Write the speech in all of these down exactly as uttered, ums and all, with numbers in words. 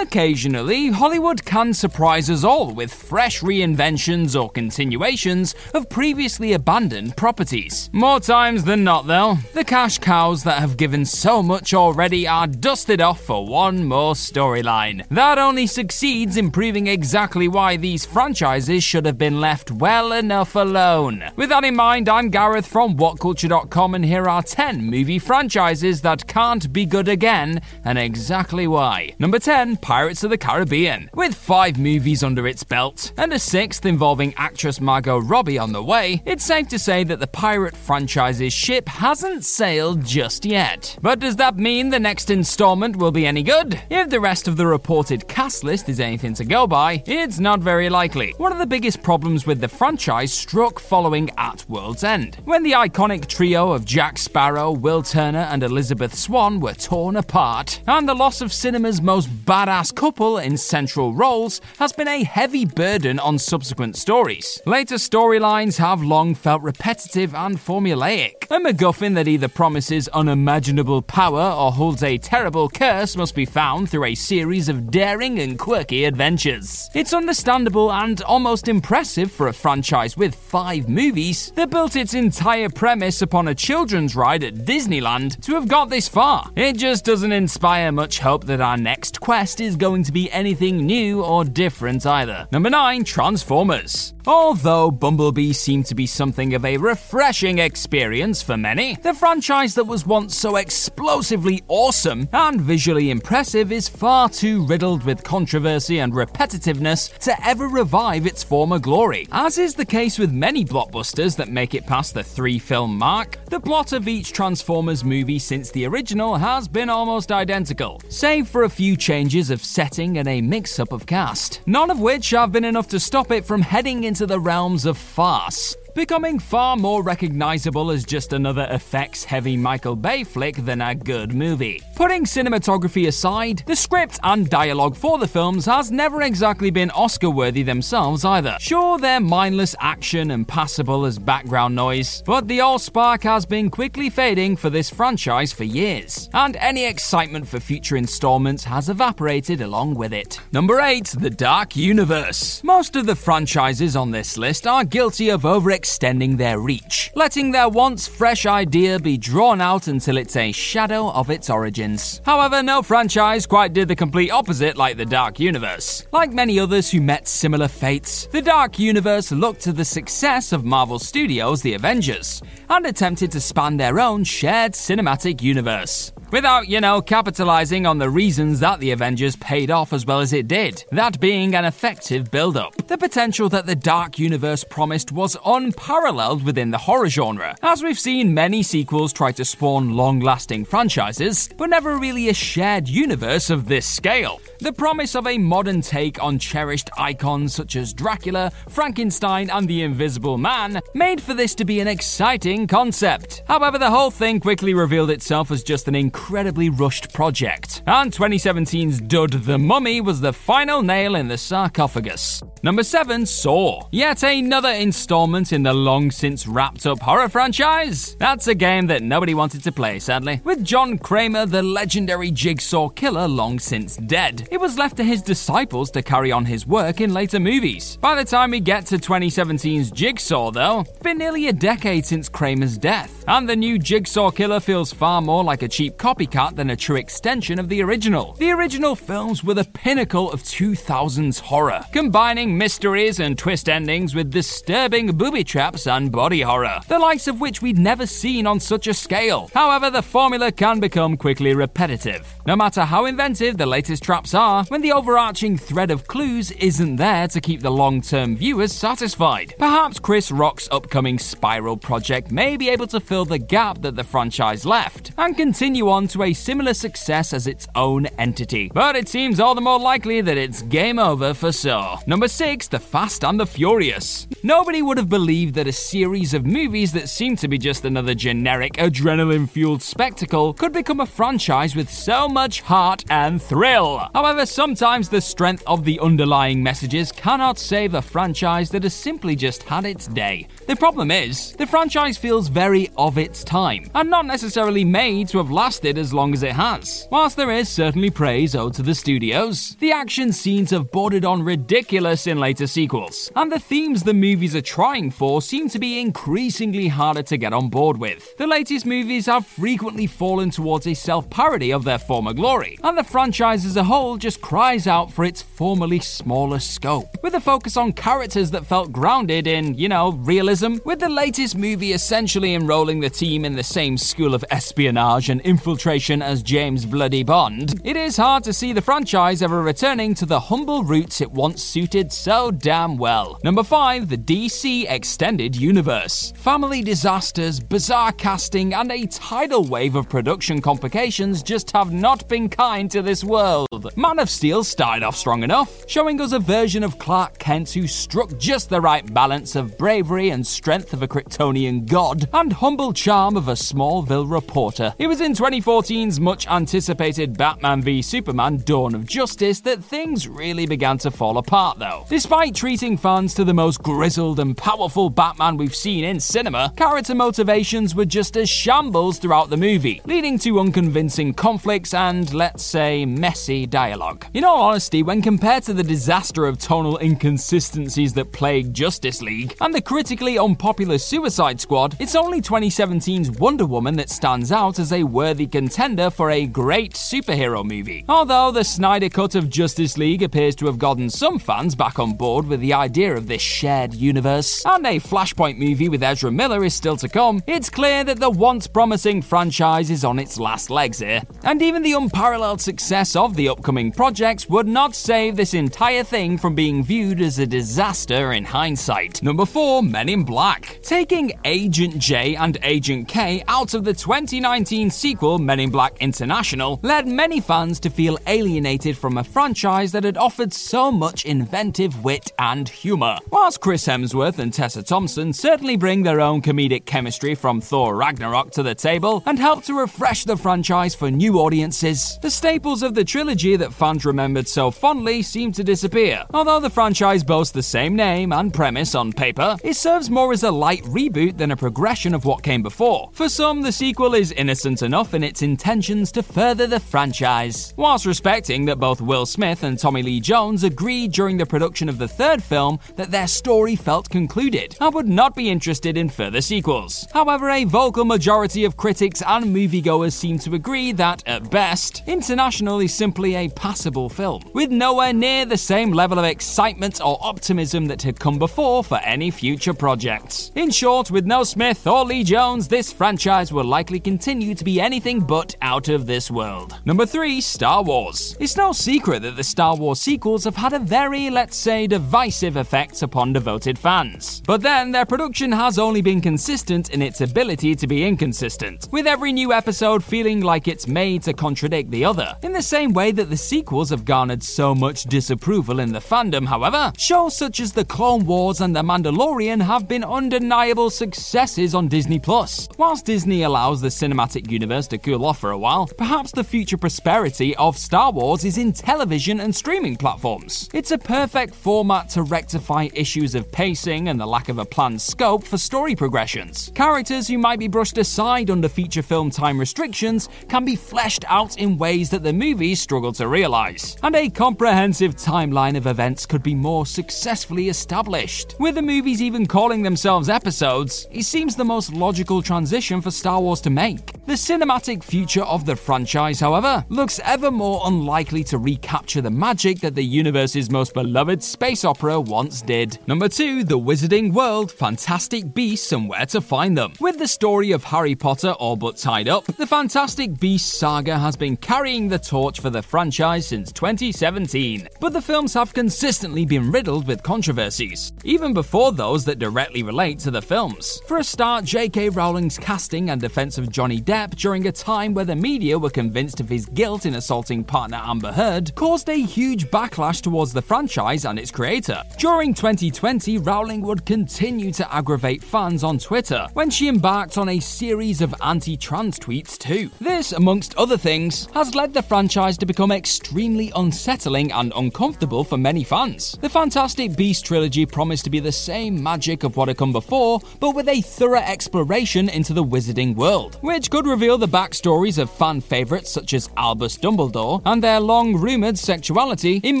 Occasionally, Hollywood can surprise us all with fresh reinventions or continuations of previously abandoned properties. More times than not, though, the cash cows that have given so much already are dusted off for one more storyline. That only succeeds in proving exactly why these franchises should have been left well enough alone. With that in mind, I'm Gareth from what culture dot com, and here are ten movie franchises that can't be good again and exactly why. Number ten. Pirates of the Caribbean. With five movies under its belt and a sixth involving actress Margot Robbie on the way, it's safe to say that the pirate franchise's ship hasn't sailed just yet. But does that mean the next installment will be any good? If the rest of the reported cast list is anything to go by, it's not very likely. One of the biggest problems with the franchise struck following At World's End, when the iconic trio of Jack Sparrow, Will Turner and Elizabeth were torn apart, and the loss of cinema's most badass couple in central roles has been a heavy burden on subsequent stories. Later storylines have long felt repetitive and formulaic. A MacGuffin that either promises unimaginable power or holds a terrible curse must be found through a series of daring and quirky adventures. It's understandable and almost impressive for a franchise with five movies that built its entire premise upon a children's ride at Disneyland to have got this far. It just doesn't inspire much hope that our next quest is going to be anything new or different either. Number nine. Transformers. Although Bumblebee seemed to be something of a refreshing experience for many, the franchise that was once so explosively awesome and visually impressive is far too riddled with controversy and repetitiveness to ever revive its former glory. As is the case with many blockbusters that make it past the three-film mark, the plot of each Transformers movie since the original has been almost identical, save for a few changes of setting and a mix-up of cast, none of which have been enough to stop it from heading into the realms of farce, becoming far more recognisable as just another effects-heavy Michael Bay flick than a good movie. Putting cinematography aside, the script and dialogue for the films has never exactly been Oscar-worthy themselves either. Sure, they're mindless action and passable as background noise, but the allspark has been quickly fading for this franchise for years, and any excitement for future installments has evaporated along with it. Number eight. The Dark Universe. Most of the franchises on this list are guilty of overextending extending their reach, letting their once fresh idea be drawn out until it's a shadow of its origins. However, no franchise quite did the complete opposite like the Dark Universe. Like many others who met similar fates, the Dark Universe looked to the success of Marvel Studios' The Avengers and attempted to span their own shared cinematic universe, without, you know, capitalizing on the reasons that the Avengers paid off as well as it did, that being an effective build-up. The potential that the Dark Universe promised was unparalleled within the horror genre, as we've seen many sequels try to spawn long-lasting franchises, but never really a shared universe of this scale. The promise of a modern take on cherished icons such as Dracula, Frankenstein, and The Invisible Man made for this to be an exciting concept. However, the whole thing quickly revealed itself as just an incredibly rushed project, and twenty seventeen's dud The Mummy was the final nail in the sarcophagus. Number seven. Saw. Yet another installment in in the long-since-wrapped-up horror franchise. That's a game that nobody wanted to play, sadly. With John Kramer, the legendary Jigsaw killer, long since dead, it was left to his disciples to carry on his work in later movies. By the time we get to twenty seventeen's Jigsaw, though, it's been nearly a decade since Kramer's death, and the new Jigsaw killer feels far more like a cheap copycat than a true extension of the original. The original films were the pinnacle of two thousands horror, combining mysteries and twist endings with disturbing booby traps and body horror, the likes of which we'd never seen on such a scale. However, the formula can become quickly repetitive. No matter how inventive the latest traps are, when the overarching thread of clues isn't there to keep the long-term viewers satisfied. Perhaps Chris Rock's upcoming Spiral project may be able to fill the gap that the franchise left, and continue on to a similar success as its own entity. But it seems all the more likely that it's game over for Saw. Number six, The Fast and the Furious. Nobody would have believed that a series of movies that seemed to be just another generic, adrenaline-fueled spectacle could become a franchise with so much heart and thrill. However, sometimes the strength of the underlying messages cannot save a franchise that has simply just had its day. The problem is, the franchise feels very of its time, and not necessarily made to have lasted as long as it has. Whilst there is certainly praise owed to the studios, the action scenes have bordered on ridiculous in later sequels, and the themes the movies are trying for seem to be increasingly harder to get on board with. The latest movies have frequently fallen towards a self-parody of their former glory, and the franchise as a whole just cries out for its formerly smaller scope, with a focus on characters that felt grounded in, you know, realism, with the latest movie essentially enrolling the team in the same school of espionage and infiltration as James Bloody Bond. It is hard to see the franchise ever returning to the humble roots it once suited so damn well. Number five, the D C Extended Universe. Family disasters, bizarre casting, and a tidal wave of production complications just have not been kind to this world. Man of Steel started off strong enough, showing us a version of Clark Kent who struck just the right balance of bravery and strength of a Kryptonian god and humble charm of a Smallville reporter. It was in twenty fourteen's much-anticipated Batman v Superman: Dawn of Justice that things really began to fall apart, though. Despite treating fans to the most grizzled and powerful Batman we've seen in cinema, character motivations were just as shambles throughout the movie, leading to unconvincing conflicts and, let's say, messy dialogue. In all honesty, when compared to the disaster of tonal inconsistencies that plagued Justice League and the critically unpopular Suicide Squad, it's only twenty seventeen's Wonder Woman that stands out as a worthy contender for a great superhero movie. Although the Snyder Cut of Justice League appears to have gotten some fans back on board with the idea of this shared universe, and a Flashpoint movie with Ezra Miller is still to come, it's clear that the once-promising franchise is on its last legs here, and even the unparalleled success of the upcoming projects would not save this entire thing from being viewed as a disaster in hindsight. Number four, Men in Black. Taking Agent J and Agent K out of the twenty nineteen sequel Men in Black International led many fans to feel alienated from a franchise that had offered so much inventive wit and humour. Whilst Chris Hemsworth and Tessa Thompson certainly bring their own comedic chemistry from Thor Ragnarok to the table and help to refresh the franchise for new audiences, the staples of the trilogy that fans remembered so fondly seem to disappear. Although the franchise boasts the same name and premise on paper, it serves more as a light reboot than a progression of what came before. For some, the sequel is innocent enough in its intentions to further the franchise, whilst respecting that both Will Smith and Tommy Lee Jones agreed during the production of the third film that their story felt concluded and would not be interested in further sequels. However, a vocal majority of critics and moviegoers seem to agree that, at best, International is simply a passable film, with nowhere near the same level of excitement or optimism that had come before for any future projects. In short, with no Smith or Lee Jones, this franchise will likely continue to be anything but out of this world. Number three, Star Wars. It's no secret that the Star Wars sequels have had a very, let's say, divisive effect upon devoted fans. But then, their production has only been consistent in its ability to be inconsistent, with every new episode feeling like it's made to contradict the other, in the same way that that the sequels have garnered so much disapproval in the fandom, however, shows such as The Clone Wars and The Mandalorian have been undeniable successes on Disney+. Whilst Disney allows the cinematic universe to cool off for a while, perhaps the future prosperity of Star Wars is in television and streaming platforms. It's a perfect format to rectify issues of pacing and the lack of a planned scope for story progressions. Characters who might be brushed aside under feature film time restrictions can be fleshed out in ways that the movies struggle to realize, and a comprehensive timeline of events could be more successfully established. With the movies even calling themselves episodes, it seems the most logical transition for Star Wars to make. The cinematic future of the franchise, however, looks ever more unlikely to recapture the magic that the universe's most beloved space opera once did. Number two, The Wizarding World, Fantastic Beasts and Where to Find Them. With the story of Harry Potter all but tied up, the Fantastic Beasts saga has been carrying the torch for the franchise since twenty seventeen, but the films have consistently been riddled with controversies, even before those that directly relate to the films. For a start, J K Rowling's casting and defense of Johnny Depp during a time where the media were convinced of his guilt in assaulting partner Amber Heard caused a huge backlash towards the franchise and its creator. During twenty twenty, Rowling would continue to aggravate fans on Twitter when she embarked on a series of anti-trans tweets too. This, amongst other things, has led the franchise to become extremely unsettling and uncomfortable for many fans. The Fantastic Beasts trilogy promised to be the same magic of what had come before, but with a thorough exploration into the wizarding world, which could reveal the backstories of fan favourites such as Albus Dumbledore and their long-rumoured sexuality in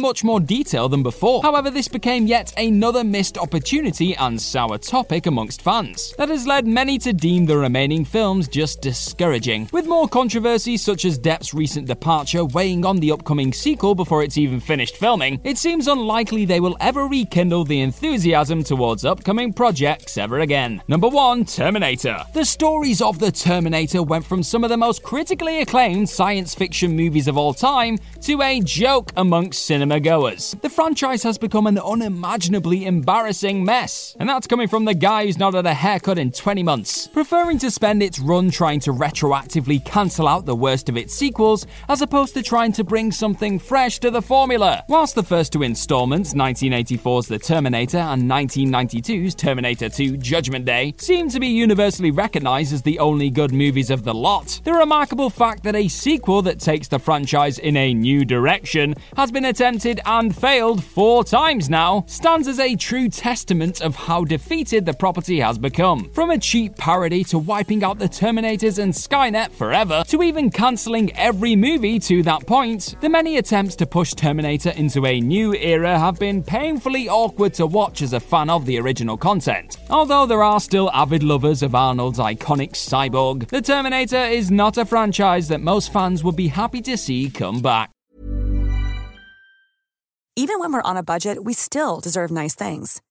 much more detail than before. However, this became yet another missed opportunity and sour topic amongst fans that has led many to deem the remaining films just discouraging, with more controversies such as Depp's recent departure weighing on the upcoming sequel before it's even finished filming. It seems unlikely they will ever rekindle the enthusiasm towards upcoming projects ever again. Number one, Terminator. The stories of the Terminator went from some of the most critically acclaimed science fiction movies of all time to a joke amongst cinema goers. The franchise has become an unimaginably embarrassing mess, and that's coming from the guy who's not had a haircut in twenty months, preferring to spend its run trying to retroactively cancel out the worst of its sequels as opposed to trying to bring something fresh to the formula. Whilst the first two installments, nineteen eighty-four's The Terminator and nineteen ninety-two's Terminator two Judgment Day, seem to be universally recognized as the only good movies of the lot, the remarkable fact that a sequel that takes the franchise in a new direction has been attempted and failed four times now stands as a true testament of how defeated the property has become. From a cheap parody to wiping out the Terminators and Skynet forever, to even cancelling every movie to that point, the many attempts to push Terminator into a new era have been painfully awkward to watch as a fan of the original content. Although there are still avid lovers of Arnold's iconic cyborg, the Terminator is not a franchise that most fans would be happy to see come back. Even when we're on a budget, we still deserve nice things.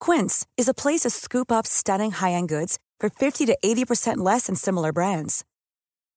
Quince is a place to scoop up stunning high-end goods for fifty to eighty percent less than similar brands.